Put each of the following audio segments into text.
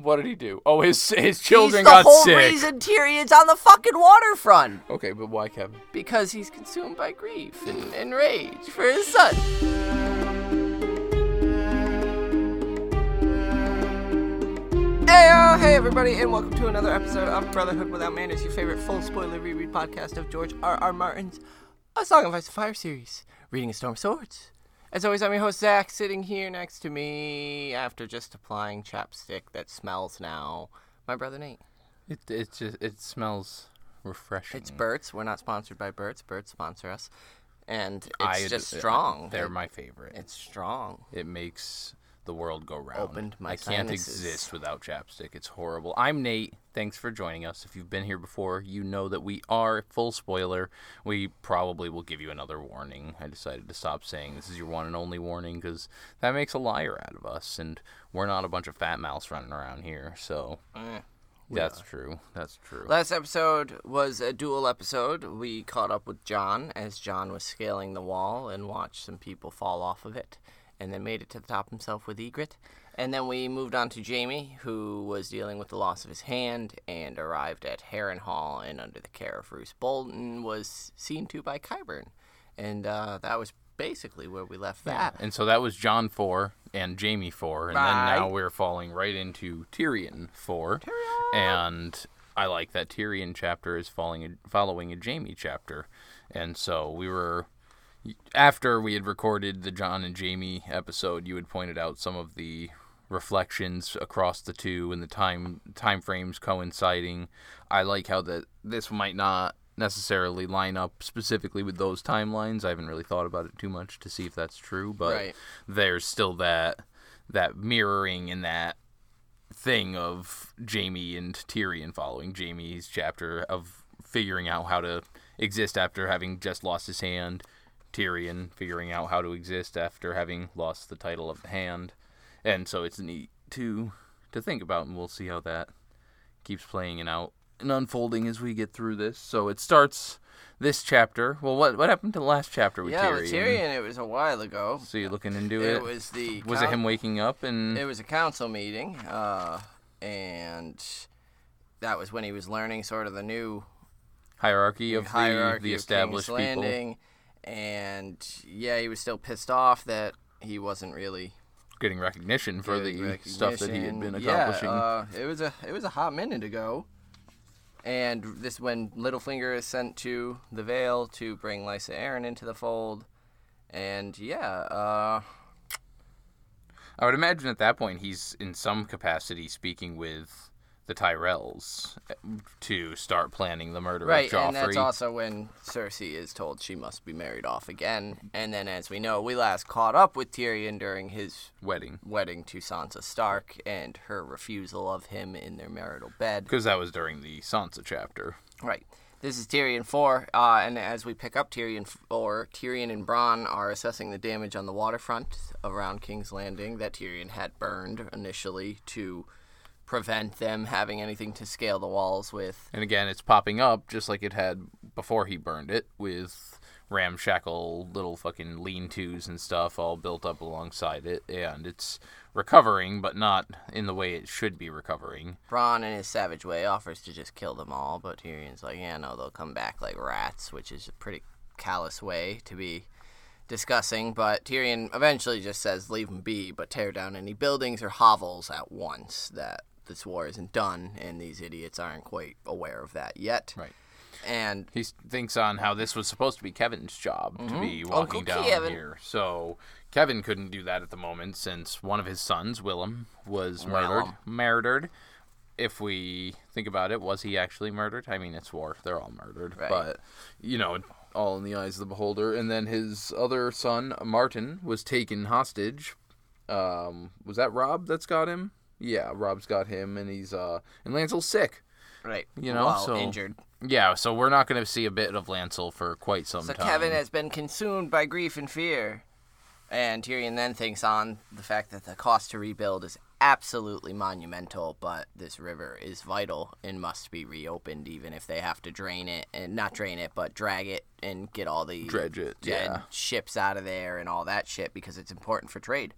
What did he do? Oh, his children got sick. He's the whole reason Tyrion's on the fucking waterfront. Okay, but why Kevan? Because he's consumed by grief and rage for his son. Hey everybody, and welcome to another episode of Brotherhood Without Manners, your favorite full spoiler reread podcast of George R.R. Martin's A Song of Ice and Fire series, reading A Storm of Swords. As always, I'm your host, Zach, sitting here next to me after just applying chapstick that smells now. My brother, Nate. It smells refreshing. It's Burt's. We're not sponsored by Burt's. Burt's sponsor us. And it's just strong. They're my favorite. It's strong. It makes the world go round. Opened my sinuses. I can't exist without chapstick. It's horrible. I'm Nate. Thanks for joining us. If you've been here before, you know that we are full spoiler. We probably will give you another warning. I decided to stop saying this is your one and only warning because that makes a liar out of us, and we're not a bunch of fat mouths running around here. So that's true. Last episode was a duel episode. We caught up with Jon as Jon was scaling the wall and watched some people fall off of it, and then made it to the top himself with Ygritte. And then we moved on to Jaime, who was dealing with the loss of his hand and arrived at Harrenhal and under the care of Roose Bolton was seen to by Qyburn. And that was basically where we left that. Yeah. And so that was Jon 4 and Jaime 4. And then now we're falling right into Tyrion 4. Tyrion! And I like that Tyrion chapter is following a Jaime chapter. And so we were... After we had recorded the Jon and Jaime episode, you had pointed out some of the reflections across the two and the time frames coinciding. I like how that this might not necessarily line up specifically with those timelines. I haven't really thought about it too much to see if that's true, but There's still that mirroring in that thing of Jaime and Tyrion following Jaime's chapter of figuring out how to exist after having just lost his hand, Tyrion figuring out how to exist after having lost the title of the hand. And so it's neat to think about, and we'll see how that keeps playing and out and unfolding as we get through this. So it starts this chapter. Well, what happened to the last chapter with Tyrion? Yeah, with Tyrion, it was a while ago. So you're looking into it? Was it him waking up? And it was a council meeting, and that was when he was learning sort of the new hierarchy of the established King's Landing people. And, he was still pissed off that he wasn't really getting recognition for the stuff that he had been accomplishing. It was a hot minute ago. And this when Littlefinger is sent to the Vale to bring Lysa Arryn into the fold. And, I would imagine at that point he's in some capacity speaking with the Tyrells to start planning the murder of Joffrey. Right, and that's also when Cersei is told she must be married off again. And then, as we know, we last caught up with Tyrion during his wedding to Sansa Stark and her refusal of him in their marital bed. Because that was during the Sansa chapter. Right. This is Tyrion 4, and as we pick up Tyrion 4, Tyrion and Bronn are assessing the damage on the waterfront around King's Landing that Tyrion had burned initially to prevent them having anything to scale the walls with. And again, it's popping up just like it had before he burned it, with ramshackle little fucking lean-tos and stuff all built up alongside it, and it's recovering, but not in the way it should be recovering. Bronn, in his savage way, offers to just kill them all, but Tyrion's like, no, they'll come back like rats, which is a pretty callous way to be discussing, but Tyrion eventually just says, leave them be, but tear down any buildings or hovels at once, that this war isn't done, and these idiots aren't quite aware of that yet. Right. And he thinks on how this was supposed to be Kevan's job to be walking down Kevan here. So Kevan couldn't do that at the moment since one of his sons, Willem, was murdered. If we think about it, was he actually murdered? I mean, it's war. They're all murdered. Right. But, all in the eyes of the beholder. And then his other son, Martin, was taken hostage. Was that Robb that's got him? Yeah, Robb's got him, and he's and Lancel's sick. Right. Injured. Yeah, so we're not going to see a bit of Lancel for quite some time. So Kevan has been consumed by grief and fear. And Tyrion then thinks on the fact that the cost to rebuild is absolutely monumental, but this river is vital and must be reopened, even if they have to drag it and get all the dredge ships out of there and all that shit, because it's important for trade.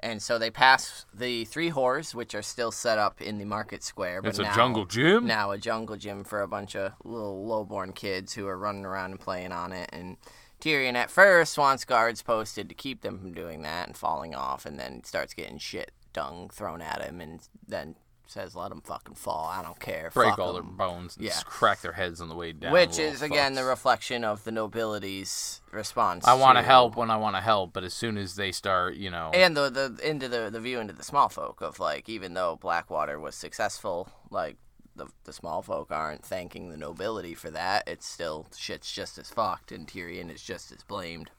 And so they pass the three whores, which are still set up in the market square. But it's now a jungle gym? Now a jungle gym for a bunch of little lowborn kids who are running around and playing on it. And Tyrion at first wants guards posted to keep them from doing that and falling off, and then starts getting shit dung thrown at him, and then says, let them fucking fall. I don't care. Break all their bones and just crack their heads on the way down. Which is, again, the reflection of the nobility's response. I want to help when I want to help, but as soon as they start, you know... And the view into the small folk of, like, even though Blackwater was successful, like, the small folk aren't thanking the nobility for that. It's still, shit's just as fucked, and Tyrion is just as blamed.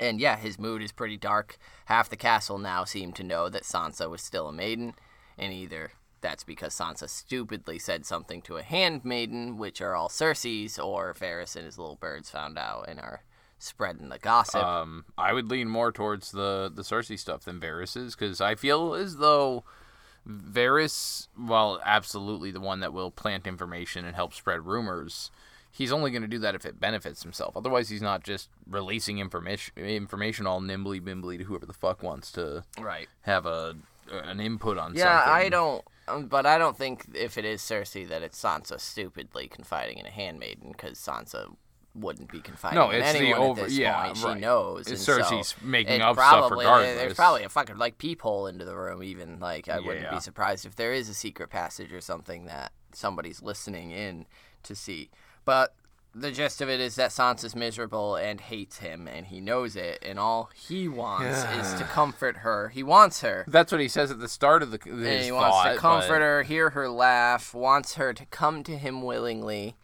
And, yeah, his mood is pretty dark. Half the castle now seemed to know that Sansa was still a maiden. And either that's because Sansa stupidly said something to a handmaiden, which are all Cersei's, or Varys and his little birds found out and are spreading the gossip. I would lean more towards the Cersei stuff than Varys's, because I feel as though Varys, while absolutely the one that will plant information and help spread rumors, he's only going to do that if it benefits himself. Otherwise, he's not just releasing information all nimbly-bimbly to whoever the fuck wants to have an input on something. Yeah, I don't think if it is Cersei that it's Sansa stupidly confiding in a handmaiden, because Sansa wouldn't be confiding in anyone at this point. She knows. It's Cersei's making up stuff regardless. There's probably a fucking, like, peephole into the room even. Like, I wouldn't be surprised if there is a secret passage or something that somebody's listening in to see. But the gist of it is that Sansa's miserable and hates him, and he knows it, and all he wants is to comfort her. He wants her. That's what he says at the start of his thought. Wants to comfort her, hear her laugh, wants her to come to him willingly,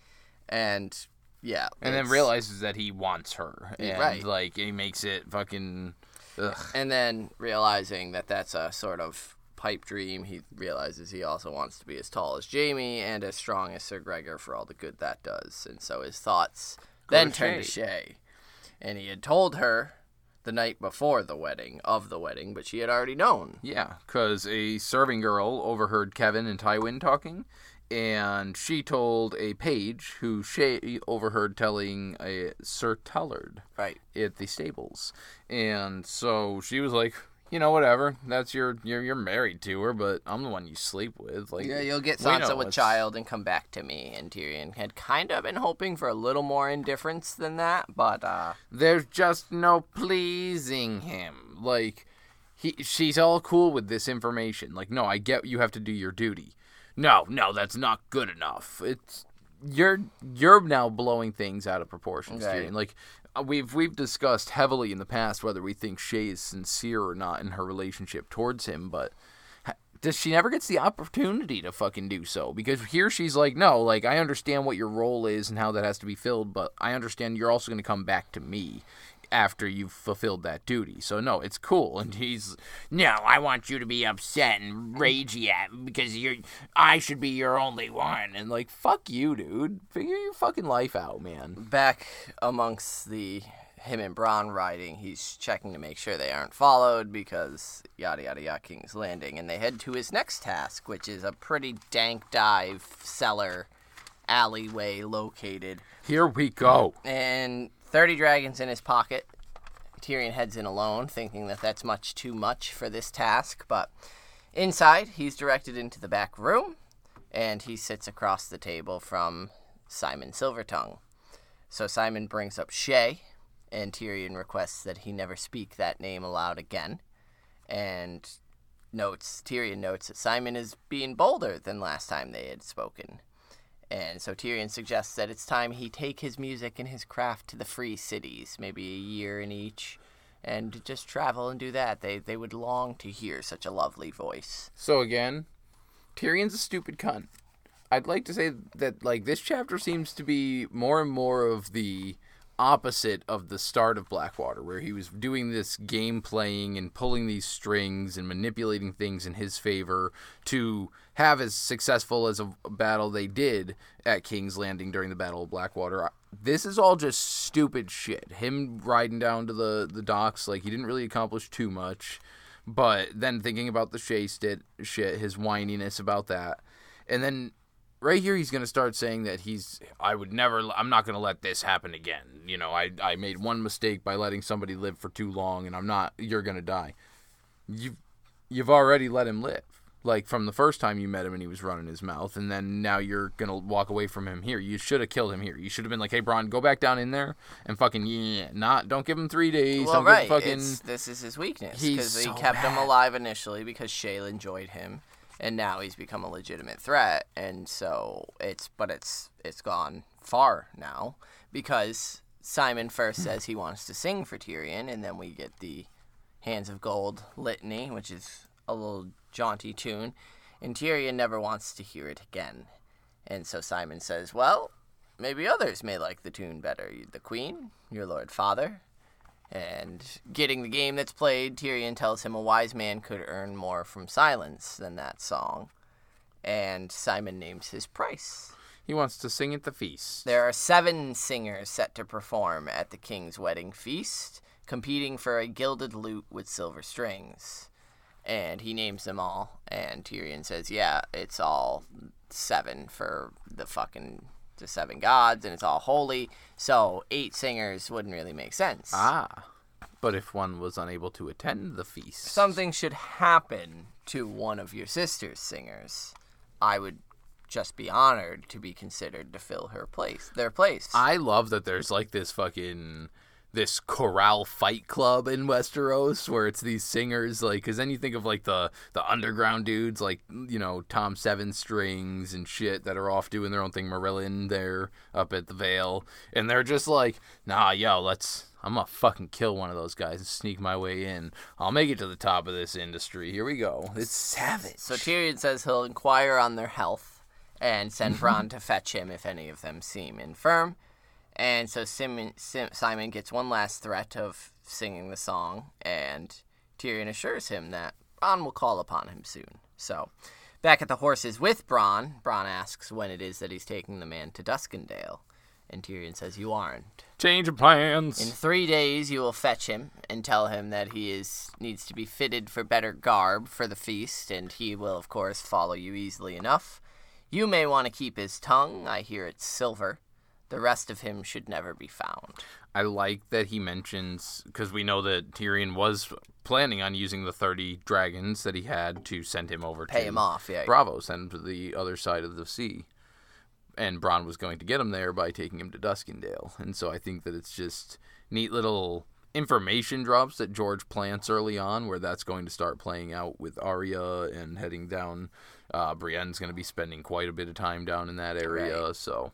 and, and then realizes that he wants her. And, like, he makes it fucking... Ugh. And then realizing that that's a sort of pipe dream, he realizes he also wants to be as tall as Jaime and as strong as Sir Gregor for all the good that does. And so his thoughts then turn to Shae. And he had told her the night before the wedding, but she had already known. Yeah, because a serving girl overheard Kevan and Tywin talking, and she told a page who Shae overheard telling a Sir Tullard at the stables. And so she was like, you know, whatever. That's you're married to her, but I'm the one you sleep with. Like, yeah, you'll get Sansa with child and come back to me. And Tyrion had kind of been hoping for a little more indifference than that, but there's just no pleasing him. Like, she's all cool with this information. Like, no, I get you have to do your duty. No, that's not good enough. It's you're now blowing things out of proportion, Tyrion. Like, We've discussed heavily in the past whether we think Shae is sincere or not in her relationship towards him, but she never gets the opportunity to fucking do so, because here she's like, no, like, I understand what your role is and how that has to be filled, but I understand you're also going to come back to me after you've fulfilled that duty. So, no, it's cool. And he's, no, I want you to be upset and ragey at me because I should be your only one. And, like, fuck you, dude. Figure your fucking life out, man. Back amongst him and Bronn riding, he's checking to make sure they aren't followed because yada, yada, yada, King's Landing. And they head to his next task, which is a pretty dank dive cellar alleyway located. Here we go. And 30 dragons in his pocket. Tyrion heads in alone, thinking that that's much too much for this task, but inside, he's directed into the back room, and he sits across the table from Symon Silver Tongue. So Symon brings up Shae, and Tyrion requests that he never speak that name aloud again, and Tyrion notes that Symon is being bolder than last time they had spoken. And so Tyrion suggests that it's time he take his music and his craft to the free cities, maybe a year in each, and just travel and do that. They would long to hear such a lovely voice. So again, Tyrion's a stupid cunt. I'd like to say that, like, this chapter seems to be more and more of the opposite of the start of Blackwater, where he was doing this game playing and pulling these strings and manipulating things in his favor to have as successful as a battle they did at King's Landing during the Battle of Blackwater. This is all just stupid shit. Him riding down to the docks, like, he didn't really accomplish too much, but then thinking about the Shae shit, his whininess about that, and then right here, he's going to start saying that I'm not going to let this happen again. You know, I made one mistake by letting somebody live for too long, and you're going to die. You've already let him live. Like, from the first time you met him and he was running his mouth, and then now you're going to walk away from him here. You should have killed him here. You should have been like, hey, Bronn, go back down in there and fucking, don't give him 3 days. Well, right. This is his weakness. Because so he kept him alive initially because Shae enjoyed him, and now he's become a legitimate threat. And so it's gone far now because Symon first says he wants to sing for Tyrion, and then we get the Hands of Gold litany, which is a little jaunty tune, and Tyrion never wants to hear it again. And so Symon says, well, maybe others may like the tune better. The queen, your lord father. And getting the game that's played, Tyrion tells him a wise man could earn more from silence than that song. And Symon names his price. He wants to sing at the feast. There are 7 singers set to perform at the king's wedding feast, competing for a gilded lute with silver strings. And he names them all, and Tyrion says, yeah, it's all 7 for the 7 gods, and it's all holy, so 8 singers wouldn't really make sense. But if one was unable to attend the feast... Something should happen to one of your sister's singers. I would just be honored to be considered to fill their place. I love that there's, like, this chorale fight club in Westeros where it's these singers, like, because then you think of, like, the underground dudes, like, you know, Tom Seven Strings and shit that are off doing their own thing. Meryllyn there up at the Vale, and they're just like, nah, yo, I'm gonna fucking kill one of those guys and sneak my way in. I'll make it to the top of this industry. Here we go. It's savage. So Tyrion says he'll inquire on their health and send Bronn to fetch him if any of them seem infirm. And so Symon gets one last threat of singing the song, and Tyrion assures him that Bronn will call upon him soon. So, back at the horses with Bronn, Bronn asks when it is that he's taking the man to Duskendale, and Tyrion says, you aren't. Change of plans. In 3 days you will fetch him and tell him that he needs to be fitted for better garb for the feast, and he will, of course, follow you easily enough. You may want to keep his tongue. I hear it's silver. The rest of him should never be found. I like that he mentions, because we know that Tyrion was planning on using the 30 dragons that he had to send him over to. Pay him off, yeah. Bravo, send him to the other side of the sea. And Bronn was going to get him there by taking him to Duskendale. And so I think that it's just neat little information drops that George plants early on, where that's going to start playing out with Arya and heading down. Brienne's going to be spending quite a bit of time down in that area, right. So...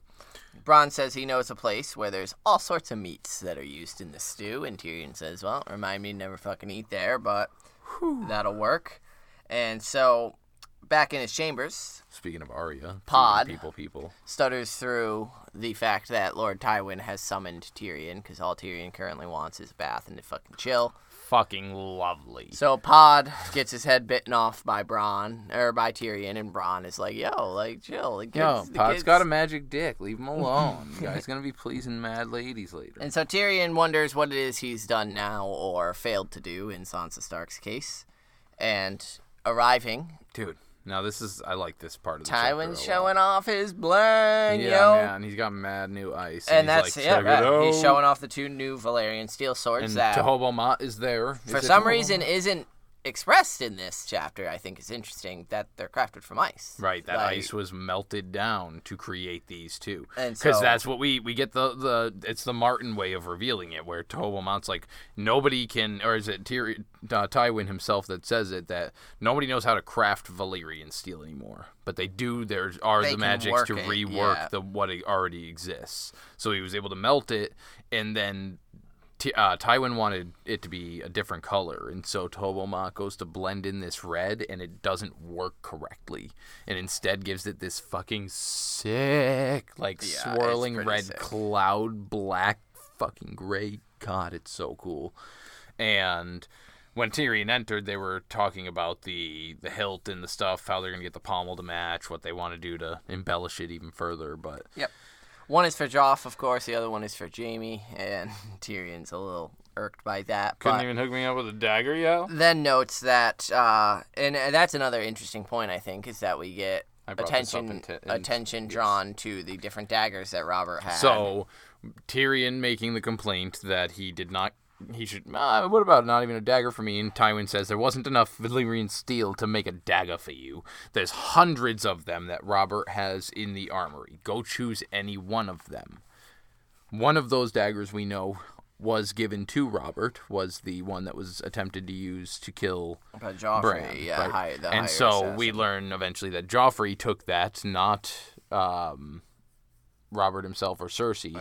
Bronn says he knows a place where there's all sorts of meats that are used in the stew, and Tyrion says, well, remind me to never fucking eat there, but that'll work. And so, back in his chambers... Speaking of Arya, Pod people stutters through the fact that Lord Tywin has summoned Tyrion, because all Tyrion currently wants is a bath and to fucking chill. Fucking lovely. So Pod gets his head bitten off by Tyrion, and Bronn is like, yo, like, chill. Pod's got a magic dick. Leave him alone. The guy's going to be pleasing mad ladies later. And so Tyrion wonders what it is he's done now or failed to do in Sansa Stark's case. And arriving... Dude, now I like this part of the Tywin's showing off his bling, yo. Yeah, man, he's got mad new ice. And that's, like, he's showing off the 2 new Valyrian steel swords. And that Tobho Mott is there. For some reason isn't expressed in this chapter, I think is interesting, that they're crafted from ice. Right, that ice was melted down to create these 2. Because that's what we get it's the Martin way of revealing it, where Tobho Mott's like, nobody can, or is it Tywin himself that says it, that nobody knows how to craft Valyrian steel anymore. But they do, they the magics to rework what already exists. So he was able to melt it, and then... Tywin wanted it to be a different color, and so Tobho Mott goes to blend in this red, and it doesn't work correctly, and instead gives it this fucking sick, swirling red sick. Cloud, black, fucking gray. God, it's so cool. And when Tyrion entered, they were talking about the hilt and the stuff, how they're going to get the pommel to match, what they want to do to embellish it even further, but... Yep. One is for Joff, of course. The other one is for Jaime, and Tyrion's a little irked by that. Couldn't even hook me up with a dagger, yo? Then notes that, and that's another interesting point, I think, is that we get attention drawn to the different daggers that Robert had. So Tyrion making the complaint that he did not he should, what about not even a dagger for me? And Tywin says, there wasn't enough Valyrian steel to make a dagger for you. There's hundreds of them that Robert has in the armory. Go choose any one of them. One of those daggers we know was given to Robert, was the one that was attempted to use to kill Joffrey. Yeah, right? And so assassin. We learn eventually that Joffrey took that, not Robert himself or Cersei.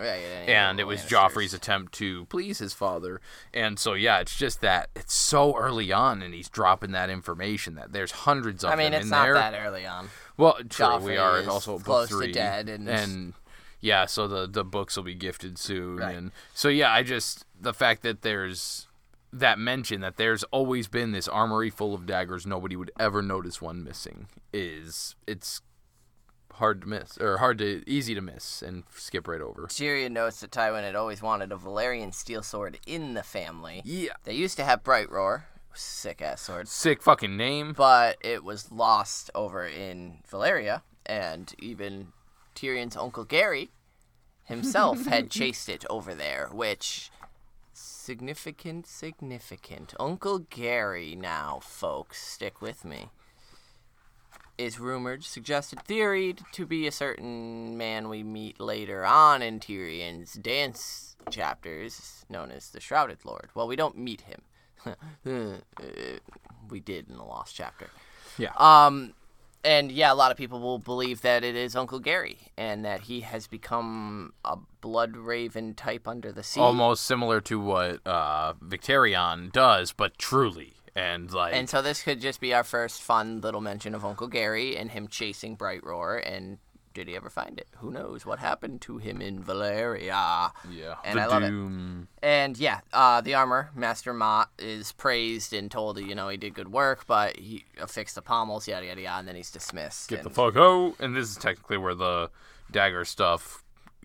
And it was Joffrey's attempt to please his father. And so, yeah, it's just that it's so early on, and he's dropping that information that there's hundreds of them in there. I mean, it's not that early on. Well, true, Joffrey we are also close book 3 to dead, and yeah, so the books will be gifted soon. Right. And so, yeah, I just, the fact that there's that mention that there's always been this armory full of daggers, nobody would ever notice one missing, is, it's hard to miss, or easy to miss and skip right over. Tyrion notes that Tywin had always wanted a Valyrian steel sword in the family. Yeah. They used to have Brightroar. Sick-ass sword. Sick fucking name. But it was lost over in Valyria, and even Tyrion's uncle Gary himself had chased it over there, which significant Uncle Gary now, folks, stick with me, is rumored, suggested, theoried to be a certain man we meet later on in Tyrion's dance chapters known as the Shrouded Lord. Well, we don't meet him. We did in the Lost chapter. Yeah. And, yeah, a lot of people will believe that it is Uncle Gary and that he has become a blood raven type under the sea. Almost similar to what Victarion does, but truly. And so this could just be our first fun little mention of Uncle Gary and him chasing Brightroar, and did he ever find it? Who knows what happened to him in Valyria. Yeah, and I love it. And, yeah, the armor, Master Mott, is praised and told, he did good work, but he affixed the pommels, yada, yada, yada, and then he's dismissed. Get the fuck out. And this is technically where the dagger stuff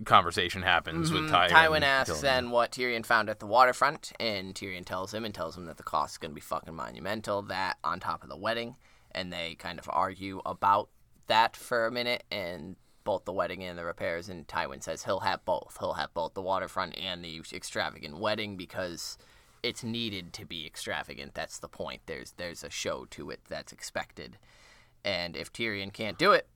conversation happens with Tywin. Tywin asks then what Tyrion found at the waterfront, and Tyrion tells him that the cost is going to be fucking monumental, that on top of the wedding, and they kind of argue about that for a minute, and both the wedding and the repairs, and Tywin says he'll have both. He'll have both the waterfront and the extravagant wedding because it's needed to be extravagant. That's the point. There's a show to it that's expected. And if Tyrion can't do it,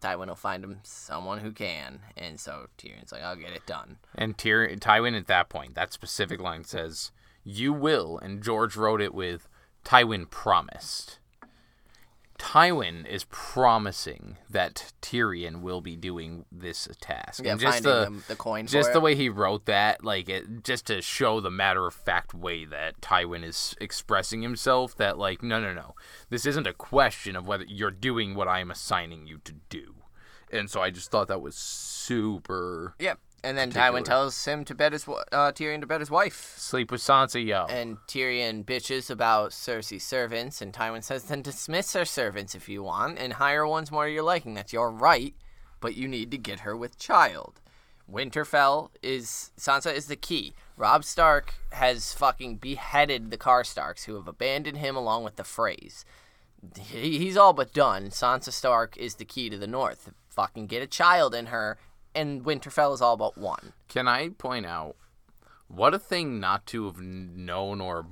Tywin will find him someone who can. And so Tyrion's like, I'll get it done. And Tywin at that point, that specific line says, you will, and George wrote it with, Tywin promised. Tywin is promising that Tyrion will be doing this task. Yeah, and just the coin for just it. The way he wrote that, like, it, just to show the matter-of-fact way that Tywin is expressing himself, that, like, no. This isn't a question of whether you're doing what I'm assigning you to do. And so I just thought that was super... Yeah, and then particular. Tywin tells him to bed Tyrion to bed his wife. Sleep with Sansa, yo. And Tyrion bitches about Cersei's servants, and Tywin says, then dismiss her servants if you want, and hire ones more to your liking. That's your right, but you need to get her with child. Winterfell Sansa is the key. Robb Stark has fucking beheaded the Karstarks, who have abandoned him along with the Freys. He's all but done. Sansa Stark is the key to the North. Fucking get a child in her. And Winterfell is all but one. Can I point out what a thing not to have known or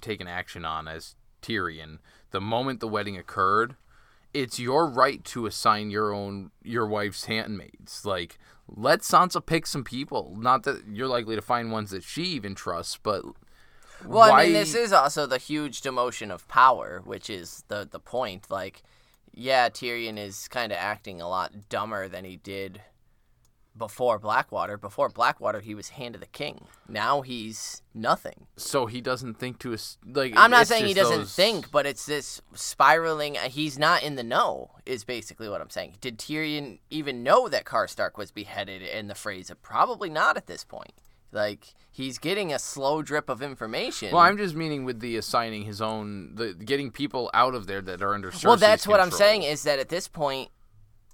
taken action on as Tyrion? The moment the wedding occurred, it's your right to assign your wife's handmaids. Like, let Sansa pick some people. Not that you're likely to find ones that she even trusts, but. Well, why... I mean, this is also the huge demotion of power, which is the point. Like, yeah, Tyrion is kind of acting a lot dumber than he did. Before Blackwater, he was hand of the king. Now he's nothing. So he doesn't think to... I'm not saying he doesn't think, but it's this spiraling... He's not in the know, is basically what I'm saying. Did Tyrion even know that Karstark was beheaded in the phrase? Probably not at this point. Like, he's getting a slow drip of information. Well, I'm just meaning with the assigning his own... getting people out of there that are under Cersei's control. Well, that's what I'm saying, is that at this point...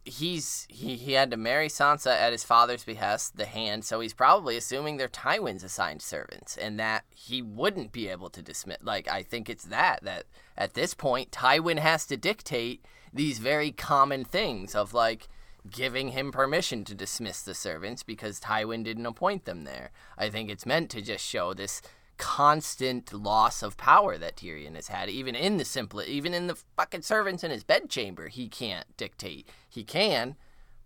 He had to marry Sansa at his father's behest, the Hand, so he's probably assuming they're Tywin's assigned servants, and that he wouldn't be able to dismiss. Like, I think it's that at this point, Tywin has to dictate these very common things of, like, giving him permission to dismiss the servants because Tywin didn't appoint them there. I think it's meant to just show this constant loss of power that Tyrion has had, even in the fucking servants in his bedchamber. He can't dictate. He can,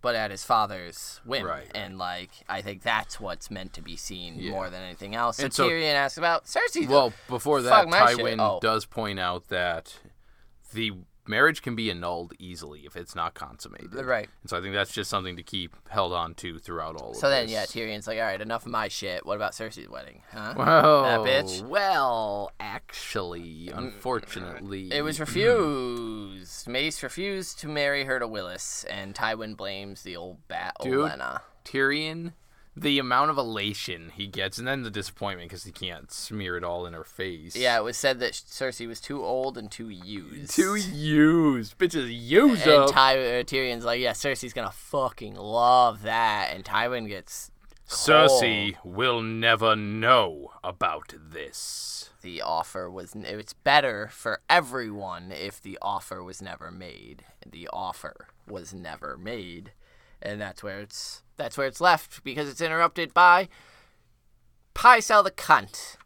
but at his father's whim. Right. And, like, I think that's what's meant to be seen more than anything else. And so Tyrion asks about Cersei. Well, before that, Tywin does point out that the marriage can be annulled easily if it's not consummated. Right. And so I think that's just something to keep held on to throughout all of this. So then, Tyrion's like, all right, enough of my shit. What about Cersei's wedding? Huh? Whoa. That bitch? Well, actually, unfortunately. It was refused. Mace refused to marry her to Willis, and Tywin blames the old bat Olenna. Tyrion, the amount of elation he gets, and then the disappointment because he can't smear it all in her face. Yeah, it was said that Cersei was too old and too used. Too used. Bitches used up. And Tyrion's like, yeah, Cersei's going to fucking love that. And Tywin gets cold. Cersei will never know about this. The offer was... It's better for everyone if the offer was never made. The offer was never made. And that's where it's left, because it's interrupted by Pycelle the cunt,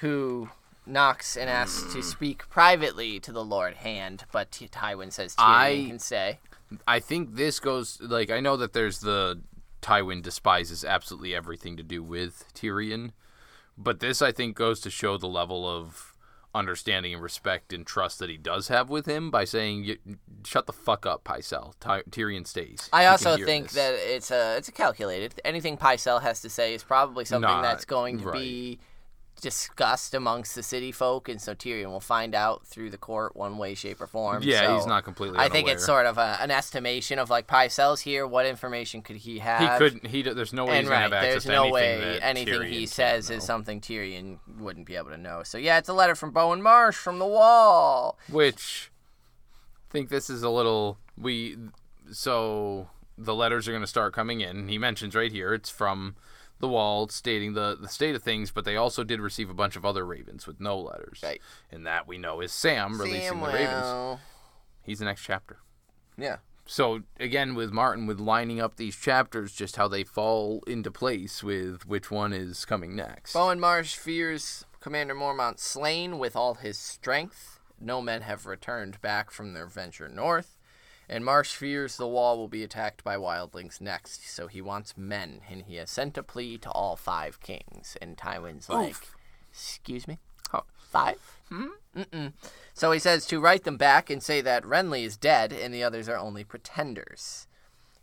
who knocks and asks to speak privately to the Lord Hand, but Tywin says Tyrion can say. I think this goes, like, I know that there's the Tywin despises absolutely everything to do with Tyrion, but this, I think, goes to show the level of understanding and respect and trust that he does have with him by saying, shut the fuck up, Pycelle. Tyrion stays. I also think that it's a calculated. Anything Pycelle has to say is probably something that's going to be discussed amongst the city folk, and so Tyrion will find out through the court one way, shape, or form. Yeah, so he's not completely unaware. I think it's sort of an estimation of, like, Pycelle's here, what information could he have? He couldn't. There's no way he's going to have access to anything. There's no way anything he says is something Tyrion wouldn't be able to know. So, yeah, it's a letter from Bowen Marsh from the Wall. Which, I think this is a little... So, the letters are going to start coming in. He mentions right here, it's from... the Wall, stating the state of things, but they also did receive a bunch of other ravens with no letters. Right. And that we know is Sam releasing the ravens. He's the next chapter. Yeah. So, again, with Martin, with lining up these chapters, just how they fall into place with which one is coming next. Bowen Marsh fears Commander Mormont slain with all his strength. No men have returned back from their venture north. And Marsh fears the Wall will be attacked by wildlings next, so he wants men, and he has sent a plea to all 5 kings. And Tywin's like, excuse me? Oh, 5? Mm-mm. So he says to write them back and say that Renly is dead and the others are only pretenders.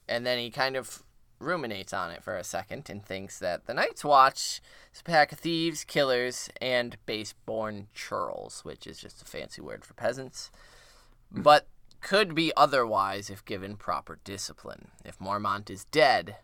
And then he kind of ruminates on it for a second and thinks that the Night's Watch is a pack of thieves, killers, and base-born churls, which is just a fancy word for peasants. But... could be otherwise if given proper discipline. If Mormont is dead,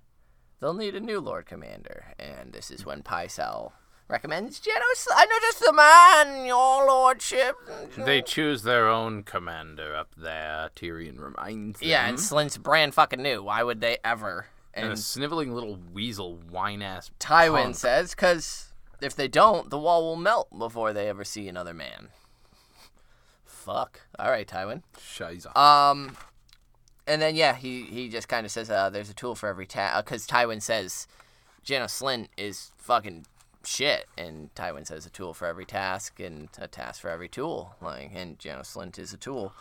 they'll need a new Lord Commander. And this is when Pycelle recommends Janos. I know just the man, your lordship. They choose their own commander up there, Tyrion reminds them. Yeah, and Slynt's brand fucking new. Why would they ever? And a sniveling little weasel wine-ass Tywin punk says, because if they don't, the Wall will melt before they ever see another man. Fuck. All right, Tywin. Shiza. And then, yeah, he just kind of says, there's a tool for every because Tywin says, Janos Slynt is fucking shit. And Tywin says, a tool for every task and a task for every tool. Like, and Janos Slynt is a tool.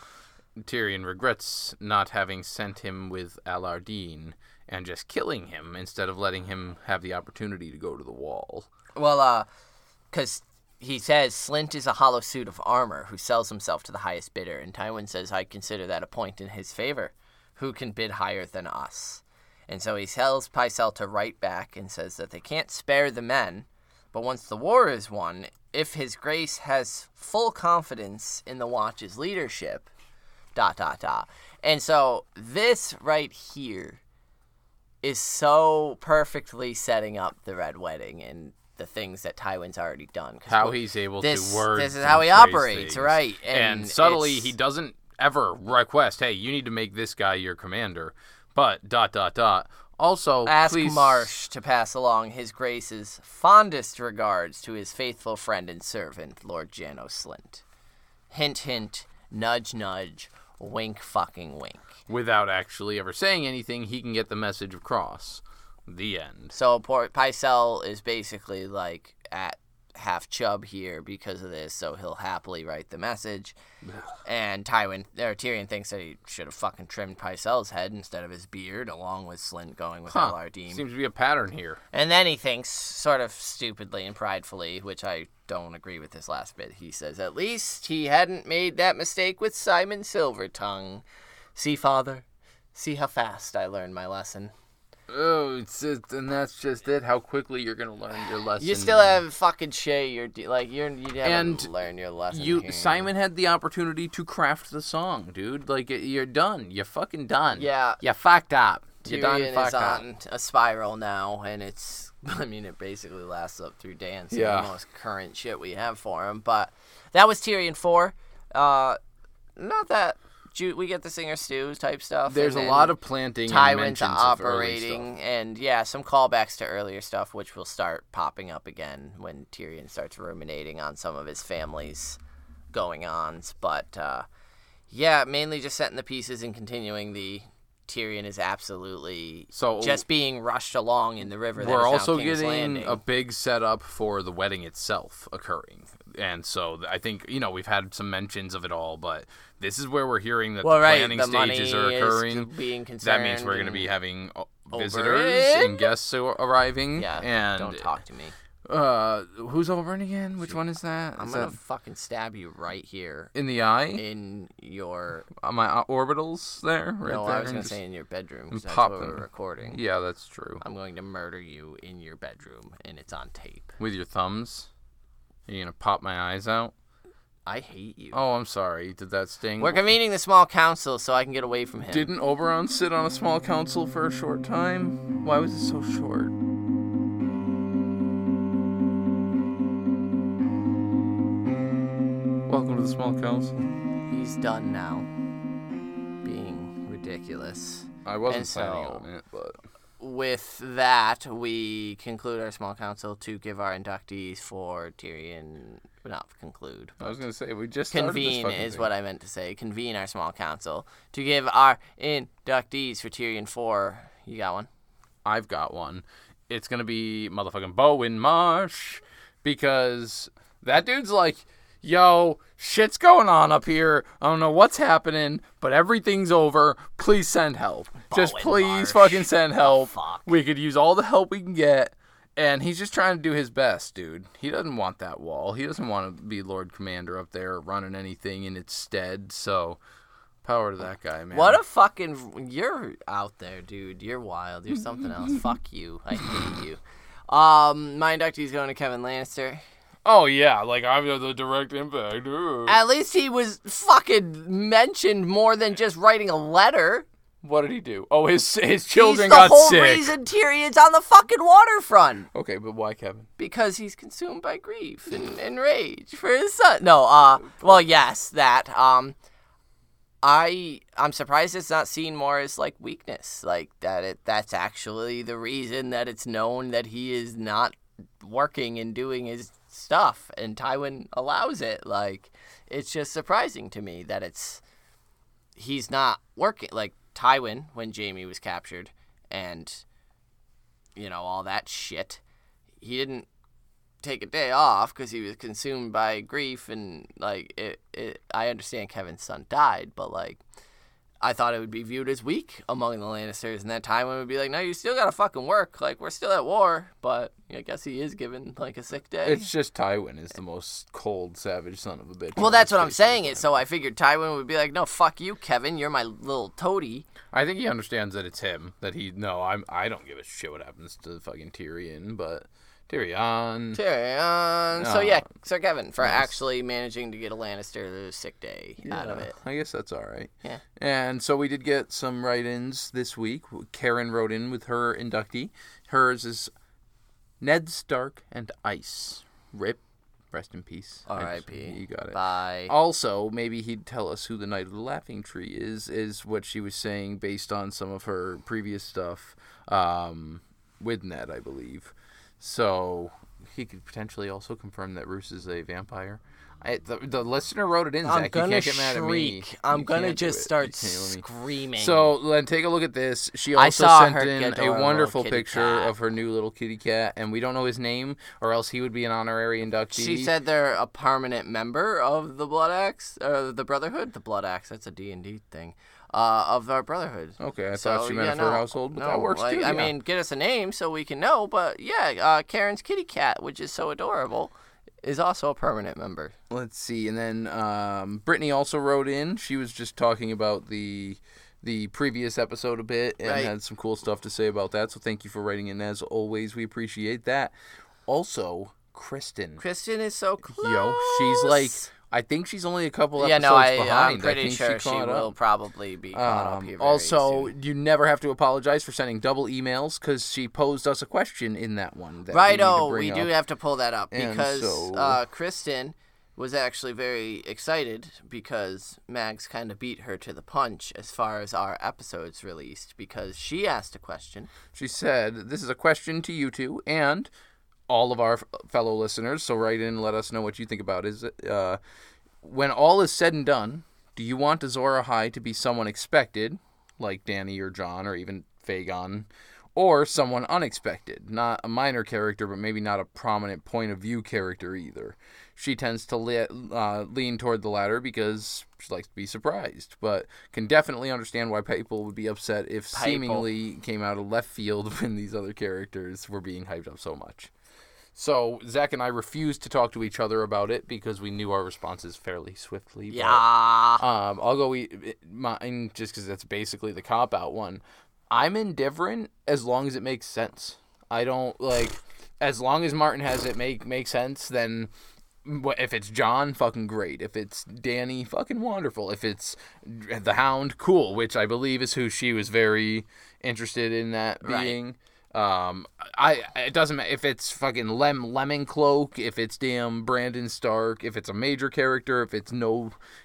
Tyrion regrets not having sent him with Allar Deem and just killing him instead of letting him have the opportunity to go to the Wall. Well, because... he says, Slynt is a hollow suit of armor who sells himself to the highest bidder. And Tywin says, I consider that a point in his favor. Who can bid higher than us? And so he tells Pycelle to write back and says that they can't spare the men. But once the war is won, if his grace has full confidence in the Watch's leadership, ... And so this right here is so perfectly setting up the Red Wedding and the things that Tywin's already done. How he's able to word. This is how he operates, right? And subtly, he doesn't ever request, hey, you need to make this guy your commander. But, ... Also, ask please... Marsh to pass along his grace's fondest regards to his faithful friend and servant, Lord Janos Slynt. Hint, hint, nudge, nudge, wink, fucking wink. Without actually ever saying anything, he can get the message across. The end. So Pycelle is basically like at half chub here because of this, so he'll happily write the message. And Tyrion thinks that he should have fucking trimmed Pycelle's head instead of his beard, along with Slynt going with Allar Deem. Seems to be a pattern here. And then he thinks, sort of stupidly and pridefully, which I don't agree with this last bit, he says, at least he hadn't made that mistake with Symon Silver Tongue. See, father, see how fast I learned my lesson. Oh, and that's just it. How quickly you're gonna learn your lesson? You still have fucking Shae. You haven't learned your lesson. Simon had the opportunity to craft the song, dude. Like you're done. You're fucking done. Yeah. You fucked up. You're done. Tyrion is on a spiral now, and it's. I mean, it basically lasts up through Dan's. Yeah. The most current shit we have for him, but that was Tyrion 4. Not that. We get the singer stew type stuff. There's a lot of planting. Tywin's operating, and some callbacks to earlier stuff, which will start popping up again when Tyrion starts ruminating on some of his family's going-ons. But mainly just setting the pieces and continuing the Tyrion is absolutely just being rushed along in the river. We're also getting a big setup for the wedding itself occurring. And so I think, we've had some mentions of it all, but this is where we're hearing that the planning stages are occurring. That means we're going to be having visitors and guests arriving. Yeah, and don't talk to me. Who's Oberyn again? Which one is that? I'm gonna fucking stab you right here in the eye. In your my orbitals there. Right no, there. I was gonna say in your bedroom because that's where we're recording. Yeah, that's true. I'm going to murder you in your bedroom, and it's on tape with your thumbs. Are you going to pop my eyes out? I hate you. Oh, I'm sorry. Did that sting? We're convening the small council so I can get away from him. Didn't Oberon sit on a small council for a short time? Why was it so short? Welcome to the small council. He's done now. Being ridiculous. I wasn't planning on it, but... With that, we conclude our small council to give our inductees for Tyrion. Not conclude. I was going to say, we just convene is thing. What I meant to say. Convene our small council to give our inductees for Tyrion 4. You got one? I've got one. It's going to be motherfucking Bowen Marsh because that dude's like, yo, shit's going on up here. I don't know what's happening, but everything's over. Please send help. Fucking send help. Fuck. We could use all the help we can get. And he's just trying to do his best, dude. He doesn't want that wall. He doesn't want to be Lord Commander up there running anything in its stead. So power to that guy, man. What a fucking... You're out there, dude. You're wild. You're something else. Fuck you. I hate you. My inductee's going to Kevin Lannister. Oh, yeah, I'm the direct impact. Ooh. At least he was fucking mentioned more than just writing a letter. What did he do? Oh, his children got sick. He's the whole reason Tyrion's on the fucking waterfront. Okay, but why Kevin? Because he's consumed by grief and rage for his son. No, well, yes, that. I'm surprised it's not seen more as, weakness. That's actually the reason that it's known that he is not working and doing his stuff, and Tywin allows it. It's just surprising to me that he's not working. Tywin, when Jaime was captured and, all that shit, he didn't take a day off because he was consumed by grief and, I understand Kevin's son died, but, I thought it would be viewed as weak among the Lannisters, and that Tywin would be no, you still gotta fucking work. We're still at war, but I guess he is given, a sick day. It's just Tywin is the most cold, savage son of a bitch. Well, that's what I'm saying. So I figured Tywin would be no, fuck you, Kevin. You're my little toady. I think he understands that it's him. That he, no, I don't give a shit what happens to fucking Tyrion, but... Tyrion. No. So, Sir Kevin, for actually managing to get a Lannister sick day out of it. I guess that's all right. Yeah. And so we did get some write-ins this week. Karen wrote in with her inductee. Hers is Ned Stark and Ice. RIP. Rest in peace. R.I.P. You got it. Bye. Also, maybe he'd tell us who the Knight of the Laughing Tree is what she was saying based on some of her previous stuff with Ned, I believe. So he could potentially also confirm that Roose is a vampire. The listener wrote it in, Zach. You can't get mad at me. I'm going to just start screaming. So then take a look at this. She also sent in a wonderful picture of her new little kitty cat, and we don't know his name, or else he would be an honorary inductee. She said they're a permanent member of the Blood Axe, or the Brotherhood. The Blood Axe, that's a D&D thing. Of our Brotherhood. Okay, I thought she meant for her household, but that works too. I mean, get us a name so we can know, but Karen's kitty cat, which is so adorable, is also a permanent member. Let's see, and then Brittany also wrote in. She was just talking about the previous episode a bit and had some cool stuff to say about that, so thank you for writing in. As always, we appreciate that. Also, Kristen. Kristen is so close. Yo, she's like... I think she's only a couple episodes behind. I'm pretty sure she will probably be caught up here very soon. You never have to apologize for sending double emails because she posed us a question in that one. Righto, we do have to pull that up because Kristen was actually very excited because Mags kind of beat her to the punch as far as our episodes released because she asked a question. She said, this is a question to you two and... all of our fellow listeners, so write in and let us know what you think about it. When all is said and done, do you want Azor Ahai to be someone expected, like Dany or Jon or even Fagon, or someone unexpected? Not a minor character, but maybe not a prominent point of view character either. She tends to lean toward the latter because she likes to be surprised, but can definitely understand why people would be upset if seemingly came out of left field when these other characters were being hyped up so much. So, Zach and I refused to talk to each other about it because we knew our responses fairly swiftly. Yeah. But, although mine, just because that's basically the cop-out one, I'm indifferent as long as it makes sense. I don't, as long as Martin has it make sense, then if it's Jon, fucking great. If it's Dany, fucking wonderful. If it's the Hound, cool, which I believe is who she was very interested in that being. Right. It doesn't matter if it's fucking Lemon Cloak, if it's damn Brandon Stark, if it's a major character, if it's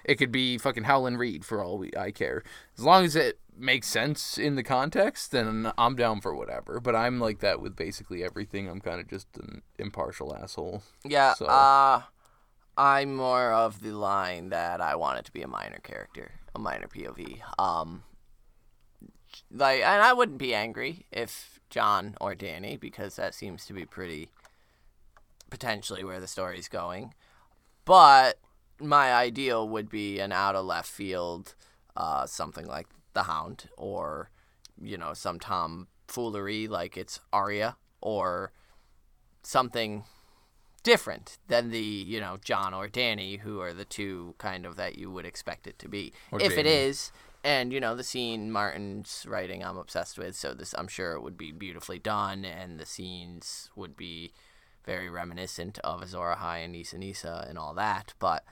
it could be fucking Howland Reed for all I care. As long as it makes sense in the context, then I'm down for whatever. But I'm like that with basically everything. I'm kind of just an impartial asshole. Yeah, so. I'm more of the line that I want it to be a minor character, a minor POV. And I wouldn't be angry if Jon or Dany, because that seems to be pretty potentially where the story's going. But my ideal would be an out of left field, something like the Hound, or some tomfoolery like it's Arya, or something different than the Jon or Dany, who are the two kind of that you would expect it to be. Or if Dany. It is. And, the scene Martin's writing I'm obsessed with, so this I'm sure it would be beautifully done, and the scenes would be very reminiscent of Azor Ahai and Nissa Nissa and all that. But,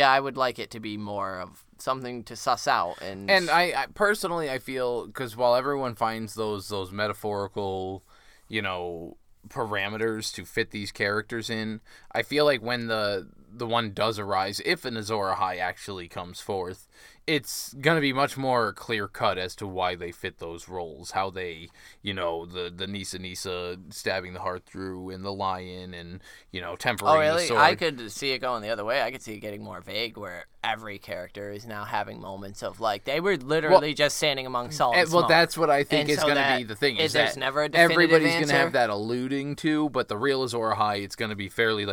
I would like it to be more of something to suss out. And I personally, I feel, because while everyone finds those metaphorical, parameters to fit these characters in, I feel like when the one does arise, if an Azor Ahai actually comes forth, it's going to be much more clear-cut as to why they fit those roles, how they, the Nissa Nissa stabbing the heart through and the lion and, tempering the sword. I could see it going the other way. I could see it getting more vague where every character is now having moments of, they were literally just standing among salt and smoke. Well, that's what I think is going to be the thing. Is there's never a definitive everybody's going to have that alluding to, but the real Azor Ahai, it's going to be fairly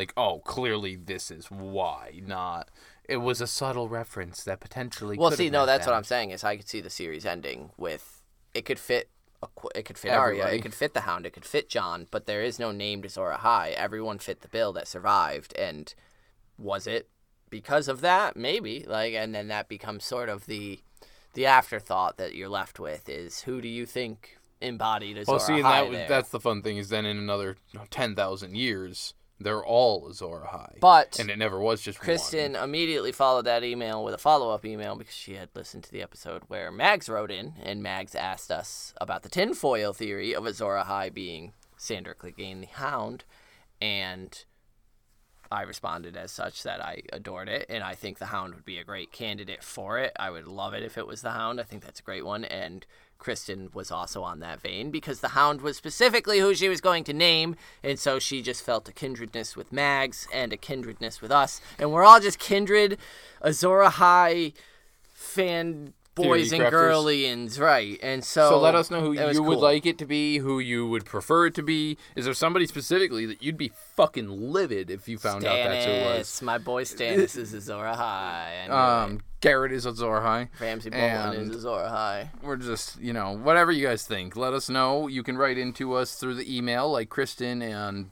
clearly this is why, not... It was a subtle reference that potentially. Well, see, no, that's what I'm saying is I could see the series ending with it could fit. It could fit Arya. It could fit the Hound. It could fit Jon. But there is no named Azor Ahai. Everyone fit the bill that survived, and was it because of that? Maybe and then that becomes sort of the afterthought that you're left with is who do you think embodied Azor Ahai? Well, see, that's the fun thing is then in another 10,000 years. They're all Azor Ahai. And it never was just Kristen one. Immediately followed that email with a follow-up email because she had listened to the episode where Mags wrote in, and Mags asked us about the tinfoil theory of Azor Ahai being Sandor Clegane the Hound, and I responded as such that I adored it, and I think the Hound would be a great candidate for it. I would love it if it was the Hound. I think that's a great one, and Kristen was also on that vein, because the Hound was specifically who she was going to name, and so she just felt a kindredness with Mags and a kindredness with us, and we're all just kindred Azor Ahai fan boys and girlians, right? And so let us know who you would like it to be, who you would prefer it to be. Is there somebody specifically that you'd be fucking livid if you found out that's who it was? My boy Stannis is Azor Ahai. Garrett is Azor Ahai. Ramsay Bolton is Azor Ahai. We're just, whatever you guys think, let us know. You can write into us through the email, like Kristen and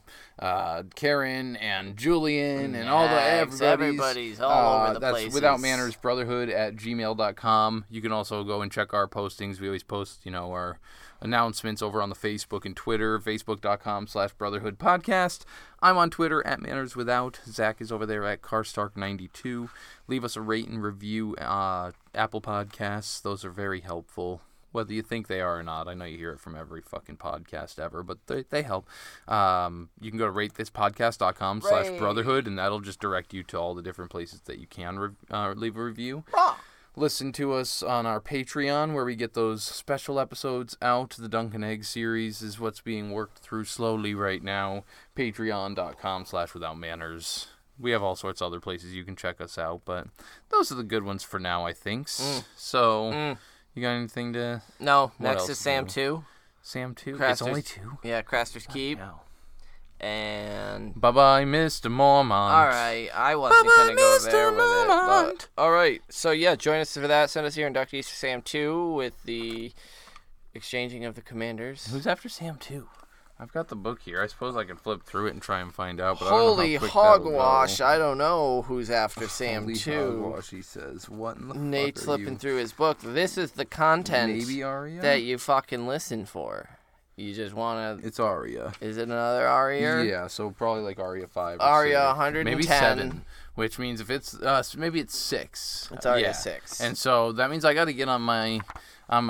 Karen and Julian and all the everybody's all over the place. That's withoutmannersbrotherhood@gmail.com. You can also go and check our postings. We always post, our announcements over on the Facebook and Twitter, facebook.com/brotherhoodpodcast. I'm on Twitter @mannerswithout. Zach is over there @Karstark92. Leave us a rate and review, Apple Podcasts. Those are very helpful, whether you think they are or not. I know you hear it from every fucking podcast ever, but they help. You can go to ratethispodcast.com/brotherhood, and that'll just direct you to all the different places that you can leave a review. Ah! Listen to us on our Patreon, where we get those special episodes out. The Dunkin' Egg series is what's being worked through slowly right now. Patreon.com/withoutmanners. We have all sorts of other places you can check us out, but those are the good ones for now, I think. So, you got anything to... No, what next is Sam 2. Sam 2? It's only 2? Yeah, Craster's Keep. Hell. And... Bye-bye, Mr. Mormont. All right, I wasn't going to go there with it. All right, so yeah, join us for that. Send us your inductees to Sam 2 with the exchanging of the commanders. Who's after Sam 2? I've got the book here. I suppose I can flip through it and try and find out. But holy hogwash, I don't know who's after Sam holy 2. Holy hogwash, he says. What in the Nate's fuck are flipping you? Through his book. This is the content that you fucking listen for. You just want to... It's Aria. Is it another Aria? Yeah, so probably like Aria 5 or Aria 6. 110. Maybe 7, which means if it's... maybe it's 6. It's Aria 6. And so that means I got to get on my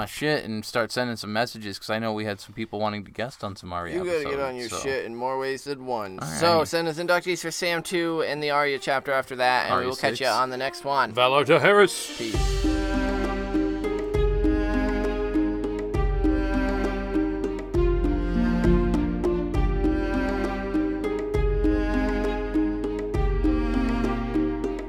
shit and start sending some messages, because I know we had some people wanting to guest on some Aria episodes. You got to get on your shit in more ways than one. Right. So send us inductees for Sam 2 and the Aria chapter after that, and Aria we will catch you on the next one. Valor to Harris. Peace.